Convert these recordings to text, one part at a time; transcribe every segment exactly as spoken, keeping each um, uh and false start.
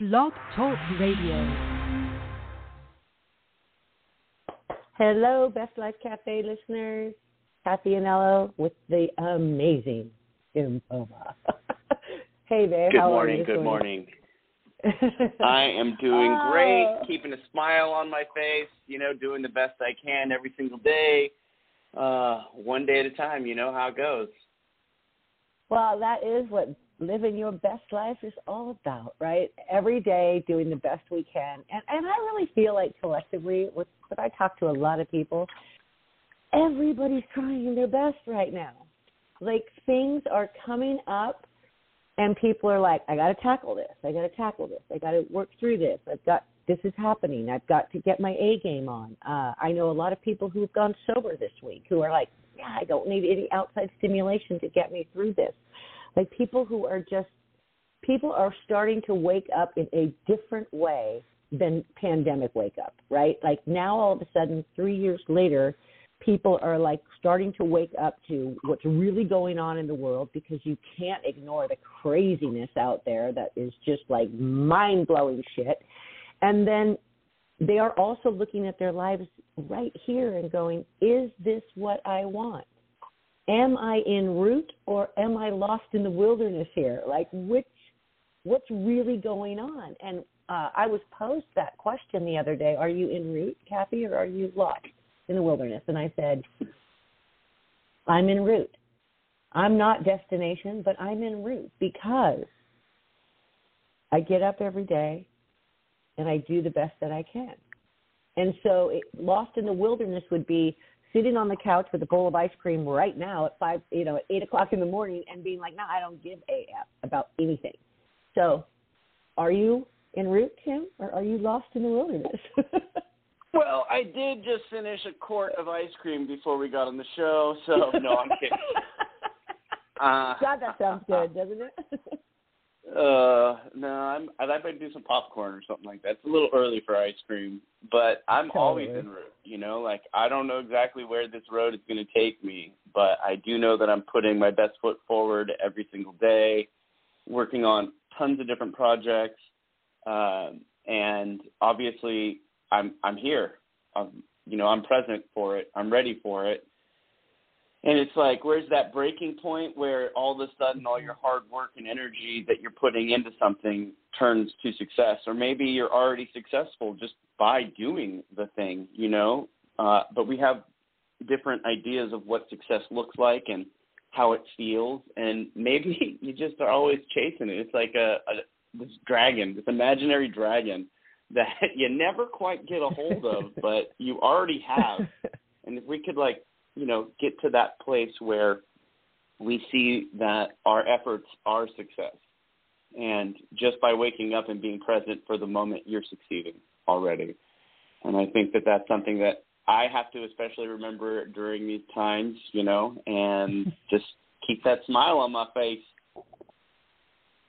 Blog Talk Radio. Hello, Best Life Cafe listeners. Kathy Anello with the amazing Jim Poma. Hey there, good how morning, are you? Good morning. I am doing oh. great, keeping a smile on my face, you know, doing the best I can every single day, uh, one day at a time, you know how it goes. Well, that is what living your best life is all about, right? Every day doing the best we can. And, and I really feel like collectively, with, but I talk to a lot of people, everybody's trying their best right now. Like things are coming up and people are like, I got to tackle this. I got to tackle this. I got to work through this. I've got, this is happening. I've got to get my A game on. Uh, I know a lot of people who've gone sober this week who are like, yeah, I don't need any outside stimulation to get me through this. Like people who are just, people are starting to wake up in a different way than pandemic wake up, right? Like now all of a sudden, three years later, people are like starting to wake up to what's really going on in the world because you can't ignore the craziness out there that is just like mind-blowing shit. And then they are also looking at their lives right here and going, is this what I want? Am I en route or am I lost in the wilderness here? Like, which, what's really going on? And uh, I was posed that question the other day. Are you en route, Kathy, or are you lost in the wilderness? And I said, I'm en route. I'm not destination, but I'm en route because I get up every day and I do the best that I can. And so it, lost in the wilderness would be sitting on the couch with a bowl of ice cream right now at five, you know, at eight o'clock in the morning, and being like, "No, I don't give a f about anything." So, are you en route, Tim, or are you lost in the wilderness? Well, I did just finish a quart of ice cream before we got on the show, so no, I'm kidding. Uh, God, that sounds good, doesn't it? uh, no, I'm. I might do some popcorn or something like that. It's a little early for ice cream, but I'm totally. always en route. You know, like I don't know exactly where this road is going to take me, but I do know that I'm putting my best foot forward every single day, working on tons of different projects, um, and obviously. I'm I'm here, I'm, you know, I'm present for it. I'm ready for it. And it's like, where's that breaking point where all of a sudden all your hard work and energy that you're putting into something turns to success? Or maybe you're already successful just by doing the thing, you know, uh, but we have different ideas of what success looks like and how it feels. And maybe you just are always chasing it. It's like a, a this dragon, this imaginary dragon that you never quite get a hold of, but you already have. And if we could, like, you know, get to that place where we see that our efforts are success. And just by waking up and being present for the moment, you're succeeding already. And I think that that's something that I have to especially remember during these times, you know, and just keep that smile on my face.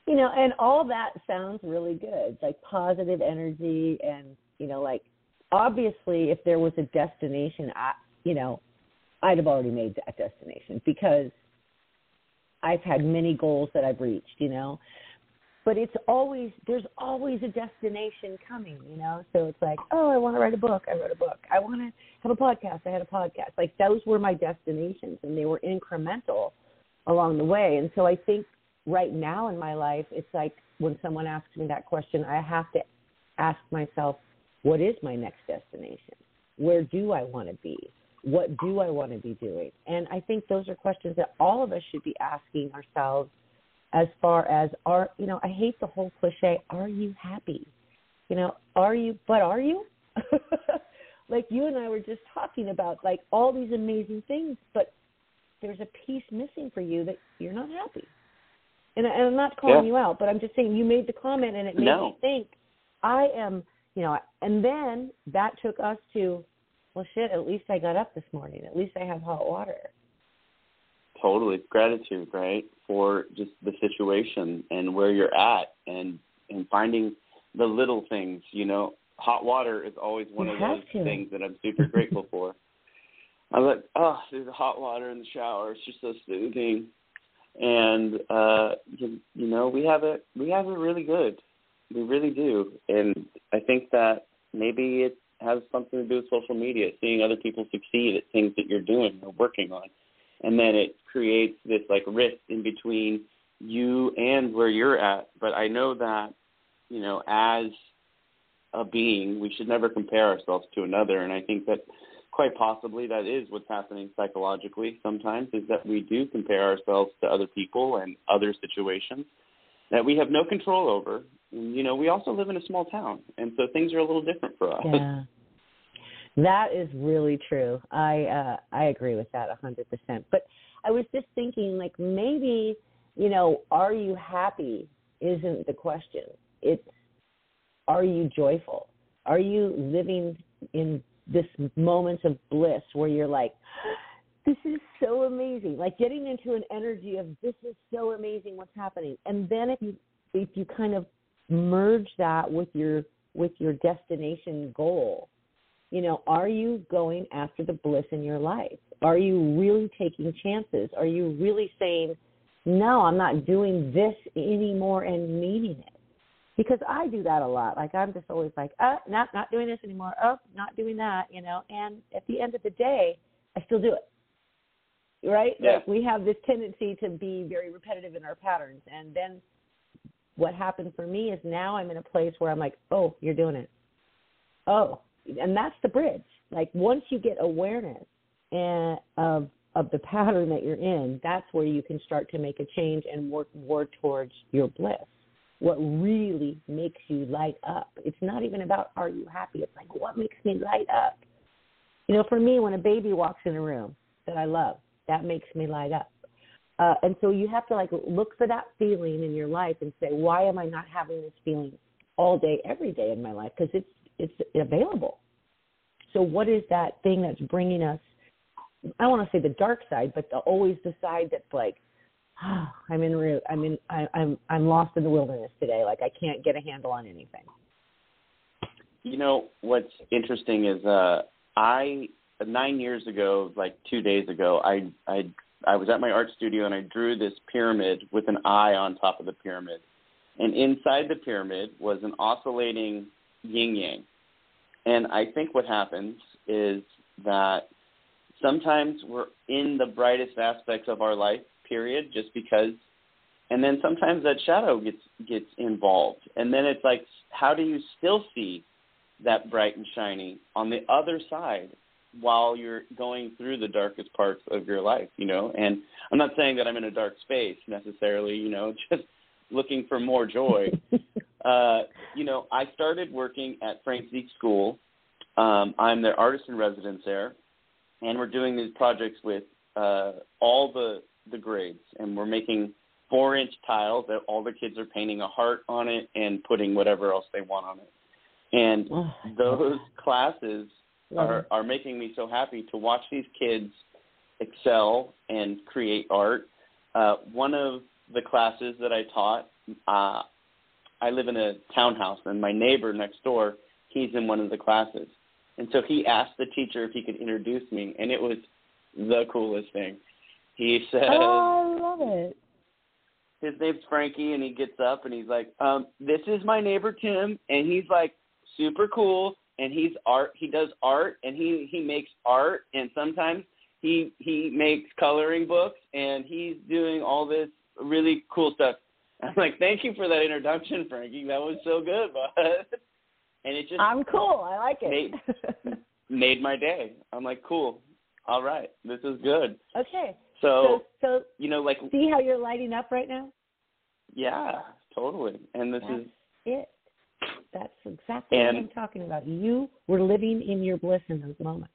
You know, and all that sounds really good, like positive energy and, you know, like obviously if there was a destination, I, you know, I'd have already made that destination because I've had many goals that I've reached, you know. But it's always, there's always a destination coming, you know. So it's like, oh, I want to write a book. I wrote a book. I want to have a podcast. I had a podcast. Like those were my destinations and they were incremental along the way. And so I think, right now in my life, it's like when someone asks me that question, I have to ask myself, what is my next destination? Where do I want to be? What do I want to be doing? And I think those are questions that all of us should be asking ourselves as far as are, you know, I hate the whole cliche, are you happy? You know, are you, but are you? Like you and I were just talking about like all these amazing things, but there's a piece missing for you that you're not happy. And, I, and I'm not calling yeah. you out, but I'm just saying you made the comment and it made no. me think I am, you know, and then that took us to, well, shit, at least I got up this morning. At least I have hot water. Totally. Gratitude, right, for just the situation and where you're at and, and finding the little things, you know. Hot water is always one you of those to. things that I'm super grateful for. I'm like, oh, there's hot water in the shower. It's just so soothing. And, uh, you, you know, we have it, we have it really good. We really do. And I think that maybe it has something to do with social media, seeing other people succeed at things that you're doing or working on. And then it creates this, like, rift in between you and where you're at. But I know that, you know, as a being, we should never compare ourselves to another. And I think that quite possibly that is what's happening psychologically sometimes, is that we do compare ourselves to other people and other situations that we have no control over. And, you know, we also live in a small town, and so things are a little different for us. Yeah. That is really true. I uh, I agree with that one hundred percent. But I was just thinking, like, maybe, you know, are you happy isn't the question. It's, are you joyful? Are you living in this moments of bliss where you're like, this is so amazing, like getting into an energy of this is so amazing what's happening. And then if you if you kind of merge that with your with your destination goal, you know, are you going after the bliss in your life? Are you really taking chances? Are you really saying, no, I'm not doing this anymore and meaning it? Because I do that a lot. Like, I'm just always like, oh, not, not doing this anymore. Oh, not doing that, you know. And at the end of the day, I still do it, right? Yeah. Like, we have this tendency to be very repetitive in our patterns. And then what happened for me is now I'm in a place where I'm like, oh, you're doing it. Oh, and that's the bridge. Like, once you get awareness and of of the pattern that you're in, that's where you can start to make a change and work more towards your bliss. What really makes you light up. It's not even about are you happy. It's like, what makes me light up? You know, for me, when a baby walks in a room that I love, that makes me light up. Uh, and so you have to, like, look for that feeling in your life and say, why am I not having this feeling all day, every day in my life? Because it's it's available. So what is that thing that's bringing us, I don't want to say the dark side, but the, always the side that's like, oh, I'm in route. I'm in. I, I'm. I'm lost in the wilderness today. Like, I can't get a handle on anything. You know what's interesting is uh, I nine years ago, like two days ago, I I I was at my art studio and I drew this pyramid with an eye on top of the pyramid, and inside the pyramid was an oscillating yin yang, and I think what happens is that sometimes we're in the brightest aspects of our life. Period, just because, and then sometimes that shadow gets gets involved, and then it's like, how do you still see that bright and shiny on the other side while you're going through the darkest parts of your life, you know? And I'm not saying that I'm in a dark space necessarily, you know, just looking for more joy. uh, you know, I started working at Frank Zeke School. Um, I'm their artist in residence there, and we're doing these projects with uh, all the the grades, and we're making four inch tiles that all the kids are painting a heart on it and putting whatever else they want on it. And oh, those classes are, are making me so happy to watch these kids excel and create art. Uh, one of the classes that I taught, uh, I live in a townhouse, and my neighbor next door, he's in one of the classes. And so he asked the teacher if he could introduce me, and it was the coolest thing. He says, oh, I love it. His name's Frankie, and he gets up, and he's like, um, this is my neighbor, Tim, and he's, like, super cool, and he's art. He does art, and he, he makes art, and sometimes he he makes coloring books, and he's doing all this really cool stuff. I'm like, thank you for that introduction, Frankie. That was so good, bud. And it just I'm cool. I like it. made, made my day. I'm like, cool. All right. This is good. Okay. So, so, so, you know, like, see how you're lighting up right now? Yeah, totally. And this That's is it. That's exactly and, what I'm talking about. You were living in your bliss in those moments.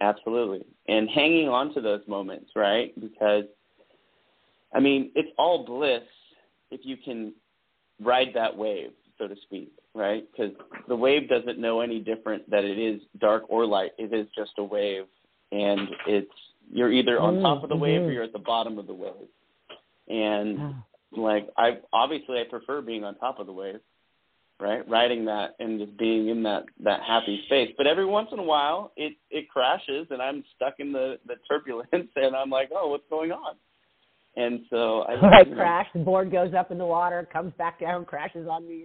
Absolutely. And hanging on to those moments, right? Because, I mean, it's all bliss if you can ride that wave, so to speak, right? Because the wave doesn't know any different that it is dark or light. It is just a wave, and it's, you're either on top of the wave or you're at the bottom of the wave. And, wow. like, I obviously I prefer being on top of the wave, right, riding that and just being in that, that happy space. But every once in a while it, it crashes and I'm stuck in the, the turbulence and I'm like, oh, what's going on? And so I, I you know, crash, the board goes up in the water, comes back down, crashes on me.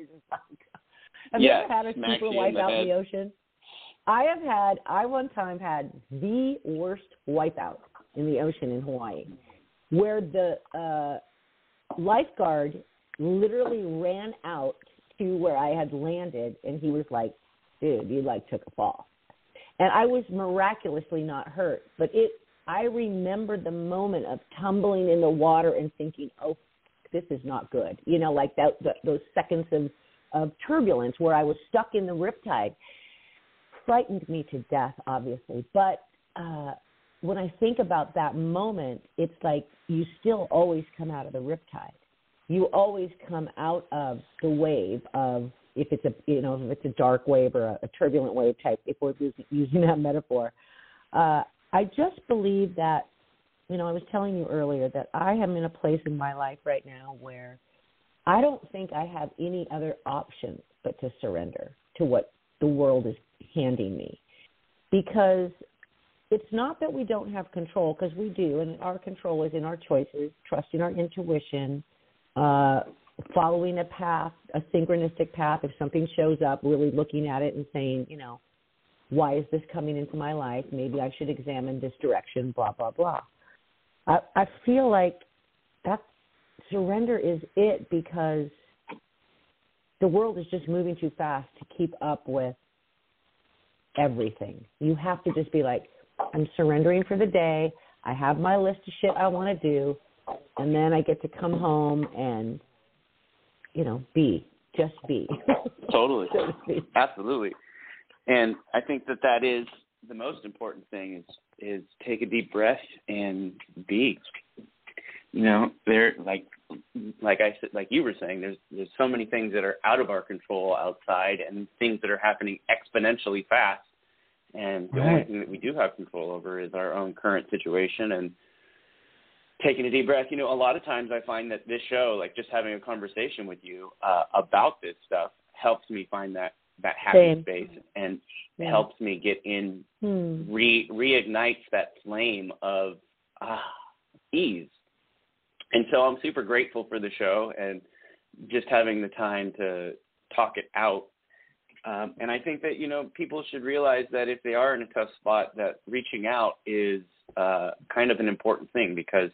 Have yeah, you ever had a super wipeout in the ocean? I have had, I one time had the worst wipeout in the ocean in Hawaii, where the uh, lifeguard literally ran out to where I had landed, and he was like, dude, you like took a fall. And I was miraculously not hurt, but it, I remember the moment of tumbling in the water and thinking, oh, this is not good. You know, like that, that those seconds of, of turbulence where I was stuck in the riptide frightened me to death, obviously. But uh, when I think about that moment, it's like you still always come out of the riptide. You always come out of the wave of, if it's a, you know, if it's a dark wave or a, a turbulent wave type, if we're using that metaphor. Uh, I just believe that, you know, I was telling you earlier that I am in a place in my life right now where I don't think I have any other option but to surrender to what the world is handing me. Because it's not that we don't have control, because we do, and our control is in our choices, trusting our intuition, uh, following a path, a synchronistic path. If something shows up, really looking at it and saying, you know, why is this coming into my life? Maybe I should examine this direction, blah, blah, blah. I, I feel like that surrender is it, because the world is just moving too fast to keep up with everything. You have to just be like, I'm surrendering for the day. I have my list of shit I want to do. And then I get to come home and, you know, be, just be. Totally. Just be. Absolutely. And I think that that is the most important thing is, is take a deep breath and be, you know, there, like, like I said, like you were saying, there's, there's so many things that are out of our control outside and things that are happening exponentially fast. And the only thing that we do have control over is our own current situation and taking a deep breath. You know, a lot of times I find that this show, like just having a conversation with you uh, about this stuff helps me find that, that happy Same. Space and yeah. helps me get in, hmm. re, reignites that flame of ah, ease. And so I'm super grateful for the show and just having the time to talk it out. Um, and I think that, you know, people should realize that if they are in a tough spot, that reaching out is uh, kind of an important thing, because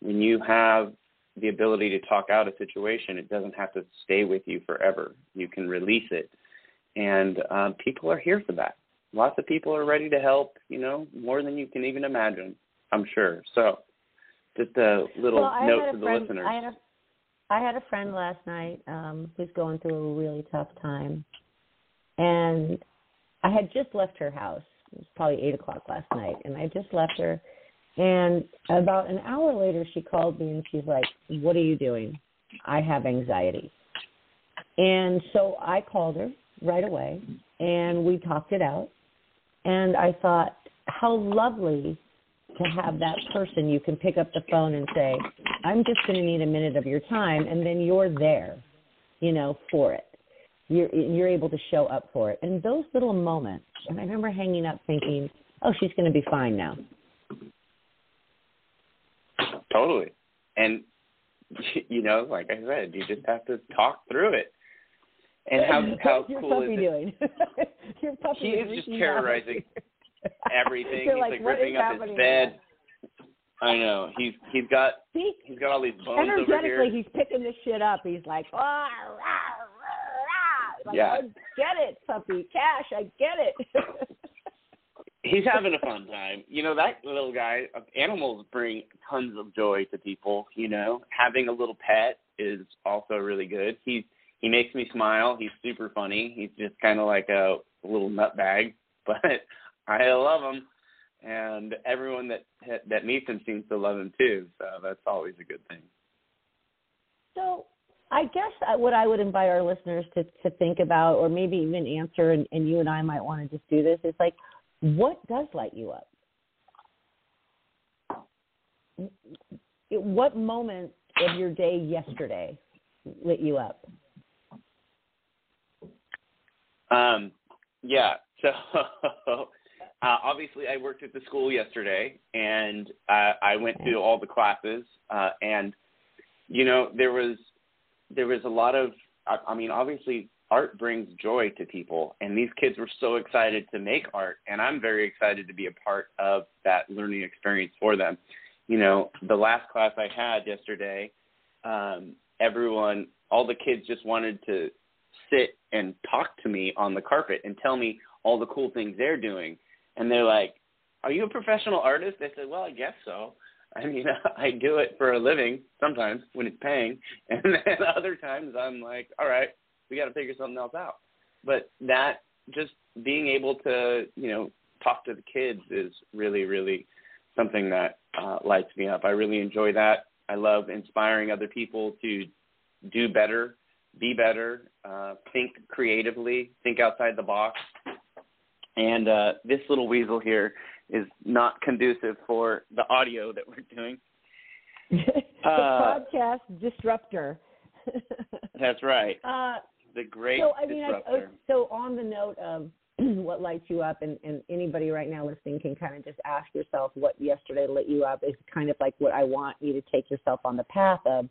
when you have the ability to talk out a situation, it doesn't have to stay with you forever. You can release it. And um, people are here for that. Lots of people are ready to help, you know, more than you can even imagine, I'm sure. So just a little well, note to the friend, listeners. I had, a, I had a friend last night um, who's going through a really tough time. And I had just left her house. It was probably eight o'clock last night. And I just left her. And about an hour later, she called me and she's like, what are you doing? I have anxiety. And so I called her right away, and we talked it out, and I thought, how lovely to have that person you can pick up the phone and say, I'm just going to need a minute of your time, and then you're there, you know, for it. You're, you're able to show up for it. And those little moments, and I remember hanging up thinking, oh, she's going to be fine now. Totally. And, you know, like I said, you just have to talk through it. And how, how What's your cool puppy is doing? Your puppy she is, is just terrorizing everything. He's like, like ripping up his bed. I know. He's he's got See? he's got all these bones over here. Energetically, he's picking this shit up. He's like, oh, rah, rah, rah. Like, yeah. I get it, puppy. Cash, I get it. He's having a fun time. You know, that little guy, animals bring tons of joy to people, you know. Having a little pet is also really good. He's He makes me smile. He's super funny. He's just kind of like a little nutbag, but I love him, and everyone that that meets him seems to love him too. So that's always a good thing. So I guess what I would invite our listeners to, to think about, or maybe even answer, and, and you and I might want to just do this, is like, what does light you up? What moment of your day yesterday lit you up? Um, yeah, so Uh, obviously, I worked at the school yesterday, and uh, I went through all the classes, uh, and, you know, there was there was a lot of, I, I mean, obviously, art brings joy to people, and these kids were so excited to make art, and I'm very excited to be a part of that learning experience for them. You know, the last class I had yesterday, um, everyone, all the kids just wanted to sit and talk to me on the carpet and tell me all the cool things they're doing. And they're like, are you a professional artist? I said, well, I guess so. I mean, I do it for a living sometimes when it's paying. And then other times I'm like, all right, we got to figure something else out. But that just being able to, you know, talk to the kids is really, really something that uh, lights me up. I really enjoy that. I love inspiring other people to do better, be better, uh, think creatively, think outside the box. And uh, this little weasel here is not conducive for the audio that we're doing. The uh, podcast disruptor. That's right. Uh, the great so, I mean, disruptor. I, so on the note of what lights you up, and, and anybody right now listening can kind of just ask yourself what yesterday lit you up is kind of like what I want you to take yourself on the path of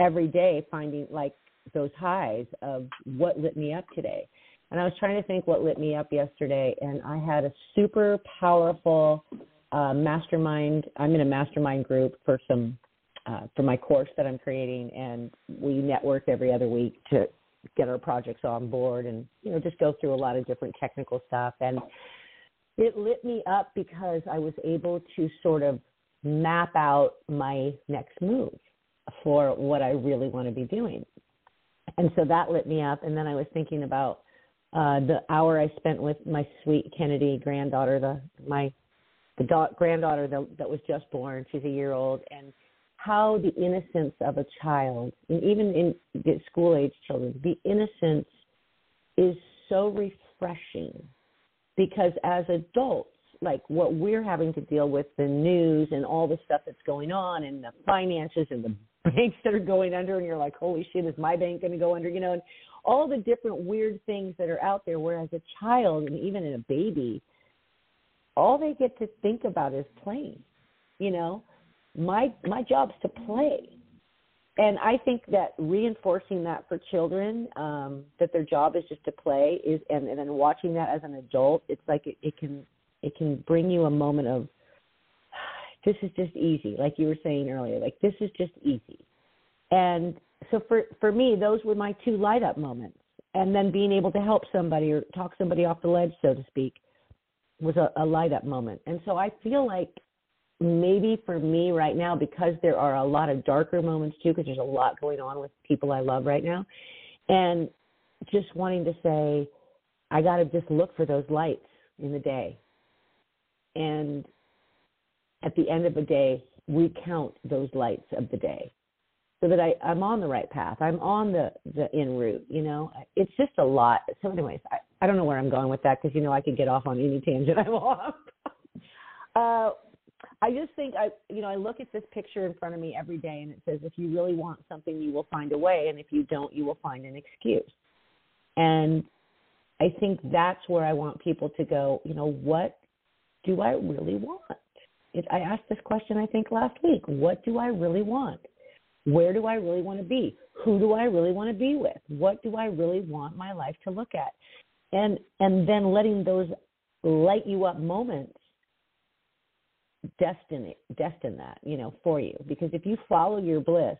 every day, finding like those highs of what lit me up today. And I was trying to think what lit me up yesterday, and I had a super powerful uh, mastermind. I'm in a mastermind group for some uh, for my course that I'm creating, and we network every other week to get our projects on board and, you know, just go through a lot of different technical stuff. And it lit me up because I was able to sort of map out my next move for what I really want to be doing. And so that lit me up, and then I was thinking about Uh, the hour I spent with my sweet Kennedy granddaughter, the my the da- granddaughter that, that was just born. She's a year old, and how the innocence of a child, and even in the school-age children, the innocence is so refreshing. Because as adults, like what we're having to deal with, the news and all the stuff that's going on, and the finances and the banks that are going under, and you're like, holy shit, is my bank going to go under? You know, and all the different weird things that are out there, whereas a child and even in a baby, all they get to think about is playing. You know, my my job's to play. And I think that reinforcing that for children, um, that their job is just to play, is, and, and then watching that as an adult, it's like it, it can it can bring you a moment of, this is just easy, like you were saying earlier, like this is just easy. And so for, for me, those were my two light-up moments. And then being able to help somebody or talk somebody off the ledge, so to speak, was a, a light-up moment. And so I feel like maybe for me right now, because there are a lot of darker moments too, because there's a lot going on with people I love right now, and just wanting to say, I got to just look for those lights in the day. And at the end of the day, we count those lights of the day. So that I, I'm on the right path. I'm on the, the in route, you know. It's just a lot. So anyways, I, I don't know where I'm going with that because, you know, I could get off on any tangent I'm on. uh, I just think, I, you know, I look at this picture in front of me every day, and it says, if you really want something, you will find a way. And if you don't, you will find an excuse. And I think that's where I want people to go, you know, what do I really want? It, I asked this question, I think, last week. What do I really want? Where do I really want to be? Who do I really want to be with? What do I really want my life to look at? And and then letting those light you up moments destiny, destine that, you know, for you. Because if you follow your bliss,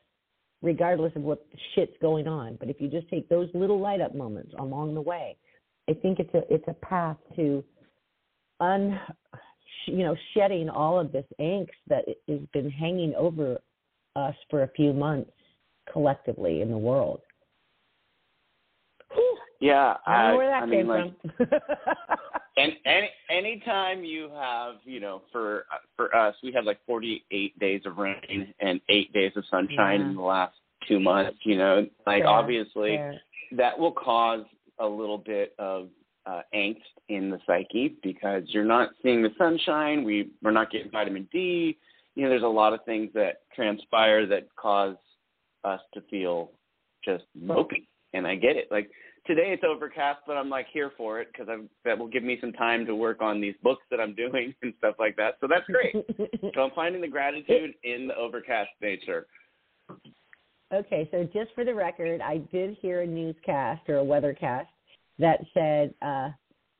regardless of what shit's going on, but if you just take those little light up moments along the way, I think it's a it's a path to un, you know, shedding all of this angst that has been hanging over us for a few months collectively in the world. Yeah, I don't know where that I came mean, like, from. And any anytime you have, you know, for for us, we had like forty-eight days of rain and eight days of sunshine yeah. in the last two months. You know, like fair, obviously fair. That will cause a little bit of uh, angst in the psyche because you're not seeing the sunshine. We we're not getting vitamin D. You know, there's a lot of things that transpire that cause us to feel just mopey, and I get it. Like today it's overcast, but I'm like here for it because that will give me some time to work on these books that I'm doing and stuff like that. So that's great. So I'm finding the gratitude in the overcast nature. Okay, so just for the record, I did hear a newscast or a weathercast that said, uh,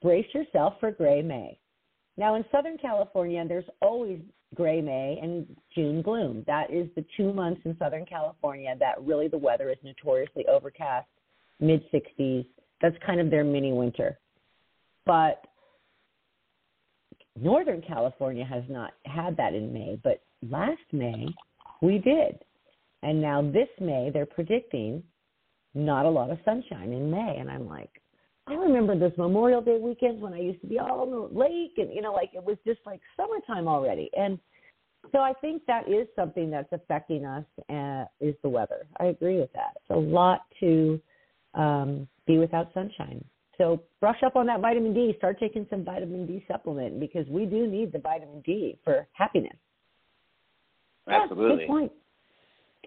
brace yourself for gray May. Now, in Southern California, there's always gray May and June gloom. That is the two months in Southern California that really the weather is notoriously overcast, mid sixties. That's kind of their mini winter. But Northern California has not had that in May, but last May we did. And now this May, they're predicting not a lot of sunshine in May. And I'm like, I remember those Memorial Day weekends when I used to be all on the lake and, you know, like it was just like summertime already. And so I think that is something that's affecting us uh, is the weather. I agree with that. It's a lot to um, be without sunshine. So brush up on that vitamin D. Start taking some vitamin D supplement because we do need the vitamin D for happiness. Absolutely. Yeah, good point.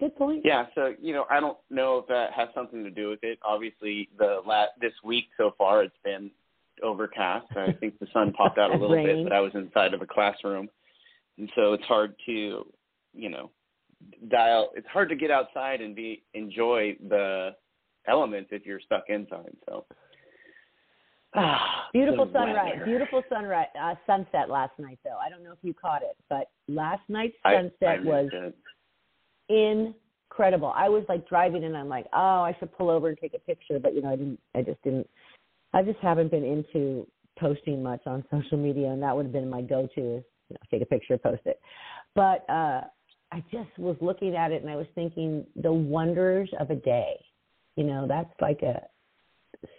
Good point. Yeah, so, you know, I don't know if that has something to do with it. Obviously, the la- this week so far, it's been overcast. I think the sun popped out a little bit, but I was inside of a classroom. And so it's hard to, you know, dial. It's hard to get outside and be enjoy the elements if you're stuck inside. So ah, beautiful sunrise. Weather. Beautiful sunrise. Uh, sunset last night, though. I don't know if you caught it, but last night's sunset I, I was it. Incredible. I was like driving and I'm like, oh, I should pull over and take a picture. But, you know, I didn't, I just didn't, I just haven't been into posting much on social media. And that would have been my go-to is, you know, take a picture, post it. But uh, I just was looking at it and I was thinking the wonders of a day, you know, that's like a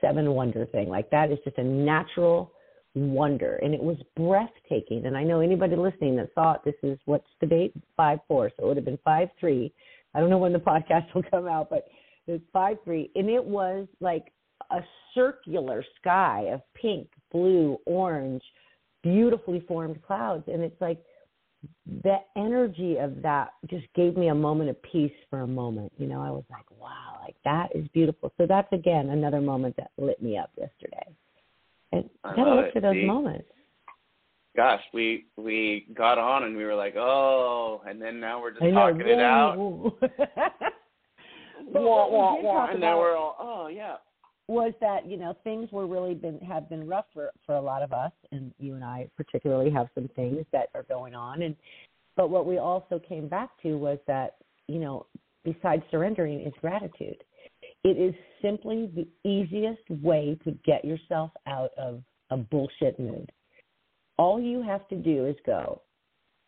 seven wonder thing. Like that is just a natural wonder. And it was breathtaking. And I know anybody listening that thought this is what's the date? five four. So it would have been five three. I don't know when the podcast will come out, but it was five three. And it was like a circular sky of pink, blue, orange, beautifully formed clouds. And it's like the energy of that just gave me a moment of peace for a moment. You know, I was like, wow, like that is beautiful. So that's, again, another moment that lit me up yesterday. And I gotta look for those See? moments. Gosh, we we got on and we were like, oh, and then now we're just I talking know. it out. wah, wah, wah, and now we're all, oh, yeah. Was that, you know, things were really been have been rough for, for a lot of us, and you and I particularly have some things that are going on. And but what we also came back to was that, you know, besides surrendering is gratitude. It is simply the easiest way to get yourself out of a bullshit mood. All you have to do is go.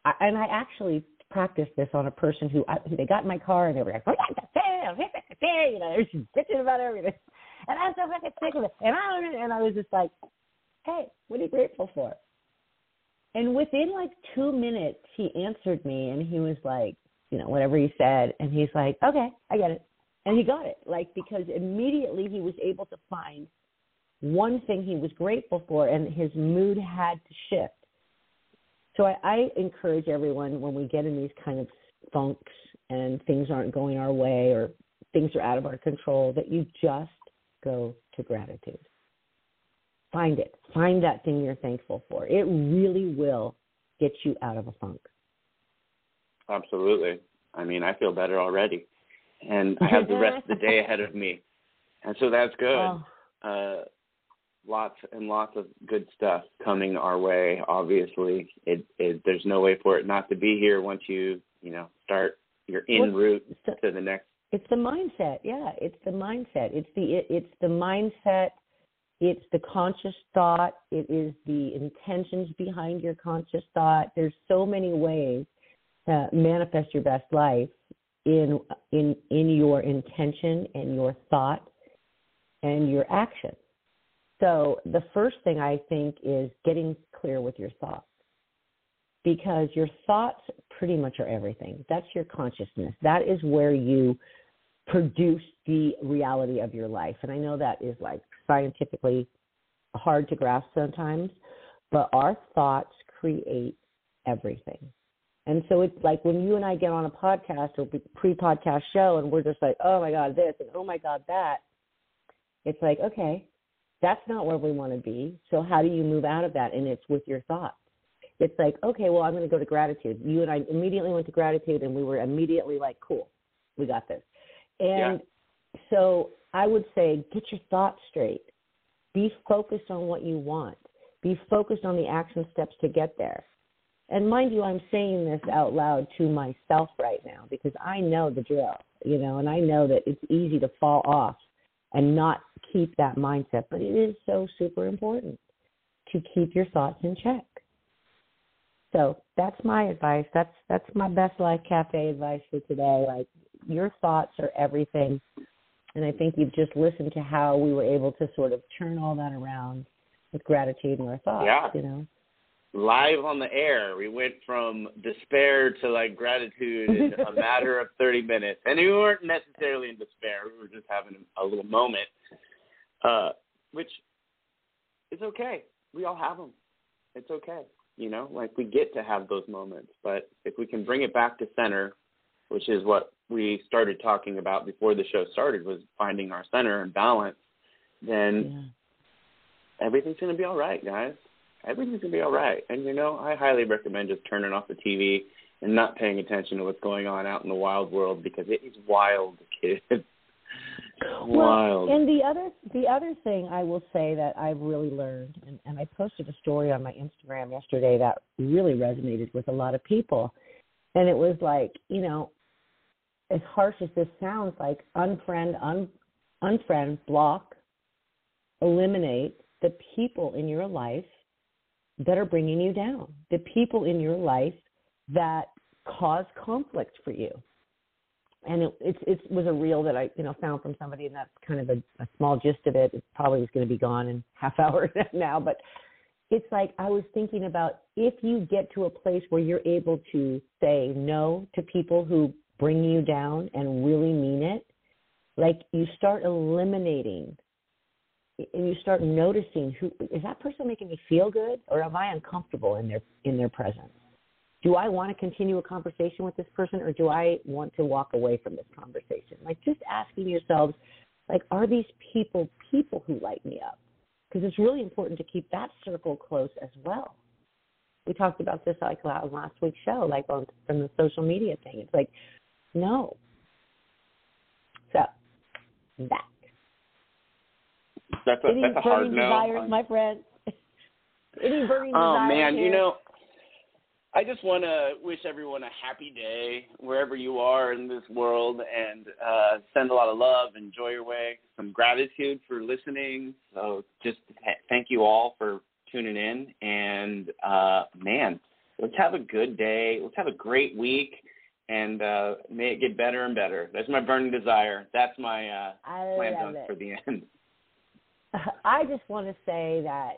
I, and I actually practiced this on a person who, I, they got in my car and they were like, you know, they're just bitching about everything. And I'm so fucking sick of it. And I, and I was just like, hey, what are you grateful for? And within like two minutes, he answered me and he was like, you know, whatever he said. And he's like, okay, I get it. And he got it, like, because immediately he was able to find one thing he was grateful for, and his mood had to shift. So I, I encourage everyone when we get in these kind of funks and things aren't going our way or things are out of our control, that you just go to gratitude. Find it. Find that thing you're thankful for. It really will get you out of a funk. Absolutely. I mean, I feel better already. And I have the rest of the day ahead of me. And so that's good. Oh. Uh, lots and lots of good stuff coming our way, obviously. It, it, there's no way for it not to be here once you, you know, start your en route well, to the next. It's the mindset. Yeah, it's the mindset. It's the it, it's the mindset. It's the conscious thought. It is the intentions behind your conscious thought. There's so many ways to manifest your best life. In in in your intention and your thought and your action. So the first thing I think is getting clear with your thoughts, because your thoughts pretty much are everything. That's your consciousness. That is where you produce the reality of your life. And I know that is like scientifically hard to grasp sometimes, but our thoughts create everything. And so it's like when you and I get on a podcast or pre-podcast show and we're just like, oh, my God, this and oh, my God, that, It's like, okay, that's not where we want to be. So how do you move out of that? And it's with your thoughts. It's like, okay, well, I'm going to go to gratitude. You and I immediately went to gratitude, and we were immediately like, cool, we got this. And yeah. so I would say get your thoughts straight. Be focused on what you want. Be focused on the action steps to get there. And mind you, I'm saying this out loud to myself right now because I know the drill, you know, and I know that it's easy to fall off and not keep that mindset. But it is so super important to keep your thoughts in check. So that's my advice. That's that's my Best Life Cafe advice for today. Like, your thoughts are everything. And I think you've just listened to how we were able to sort of turn all that around with gratitude and our thoughts, yeah. you know. Live on the air. We went from despair to, like, gratitude in a matter of thirty minutes. And we weren't necessarily in despair. We were just having a little moment, uh, which is okay. We all have them. It's okay. You know, like, we get to have those moments. But if we can bring it back to center, which is what we started talking about before the show started, was finding our center and balance, then yeah. everything's going to be all right, guys. Everything's going to be all right. And, you know, I highly recommend just turning off the T V and not paying attention to what's going on out in the wild world, because it is wild, kids. Wild. Well, and the other the other thing I will say that I've really learned, and, and I posted a story on my Instagram yesterday that really resonated with a lot of people. And it was like, you know, as harsh as this sounds, like unfriend, un, unfriend, block, eliminate the people in your life that are bringing you down, the people in your life that cause conflict for you. And it, it, it was a reel that I, you know, found from somebody, and that's kind of a, a small gist of it. It probably is going to be gone in half hour now, but it's like I was thinking about, if you get to a place where you're able to say no to people who bring you down and really mean it, like, you start eliminating and you start noticing, who is that person making me feel good, or am I uncomfortable in their in their presence? Do I want to continue a conversation with this person, or do I want to walk away from this conversation? Like, just asking yourselves, like, are these people people who light me up? Because it's really important to keep that circle close as well. We talked about this, like, on last week's show, like, on from the social media thing. It's like, no. So that. That's a, that's a hard no. Desires, my friend. Any burning oh, desires. Oh, man, here? You know, I just want to wish everyone a happy day wherever you are in this world, and uh, send a lot of love and joy your way. Some gratitude for listening. So just thank you all for tuning in. And, uh, man, let's have a good day. Let's have a great week. And uh, may it get better and better. That's my burning desire. That's my uh, plan done for the end. I just want to say that,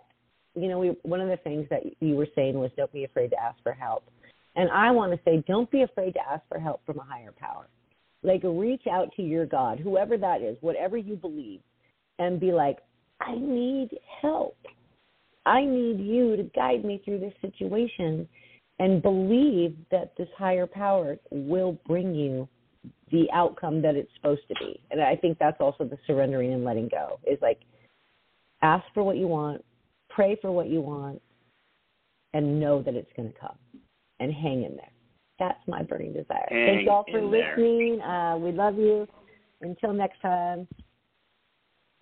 you know, we, one of the things that you were saying was don't be afraid to ask for help. And I want to say, don't be afraid to ask for help from a higher power. Like, reach out to your God, whoever that is, whatever you believe, and be like, I need help. I need you to guide me through this situation, and believe that this higher power will bring you the outcome that it's supposed to be. And I think that's also the surrendering and letting go, is like, ask for what you want, pray for what you want, and know that it's going to come. And hang in there. That's my burning desire. Hang Thank you all for listening. Uh, we love you. Until next time.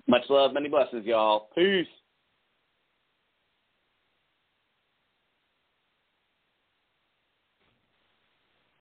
Much love, many blessings, y'all. Peace.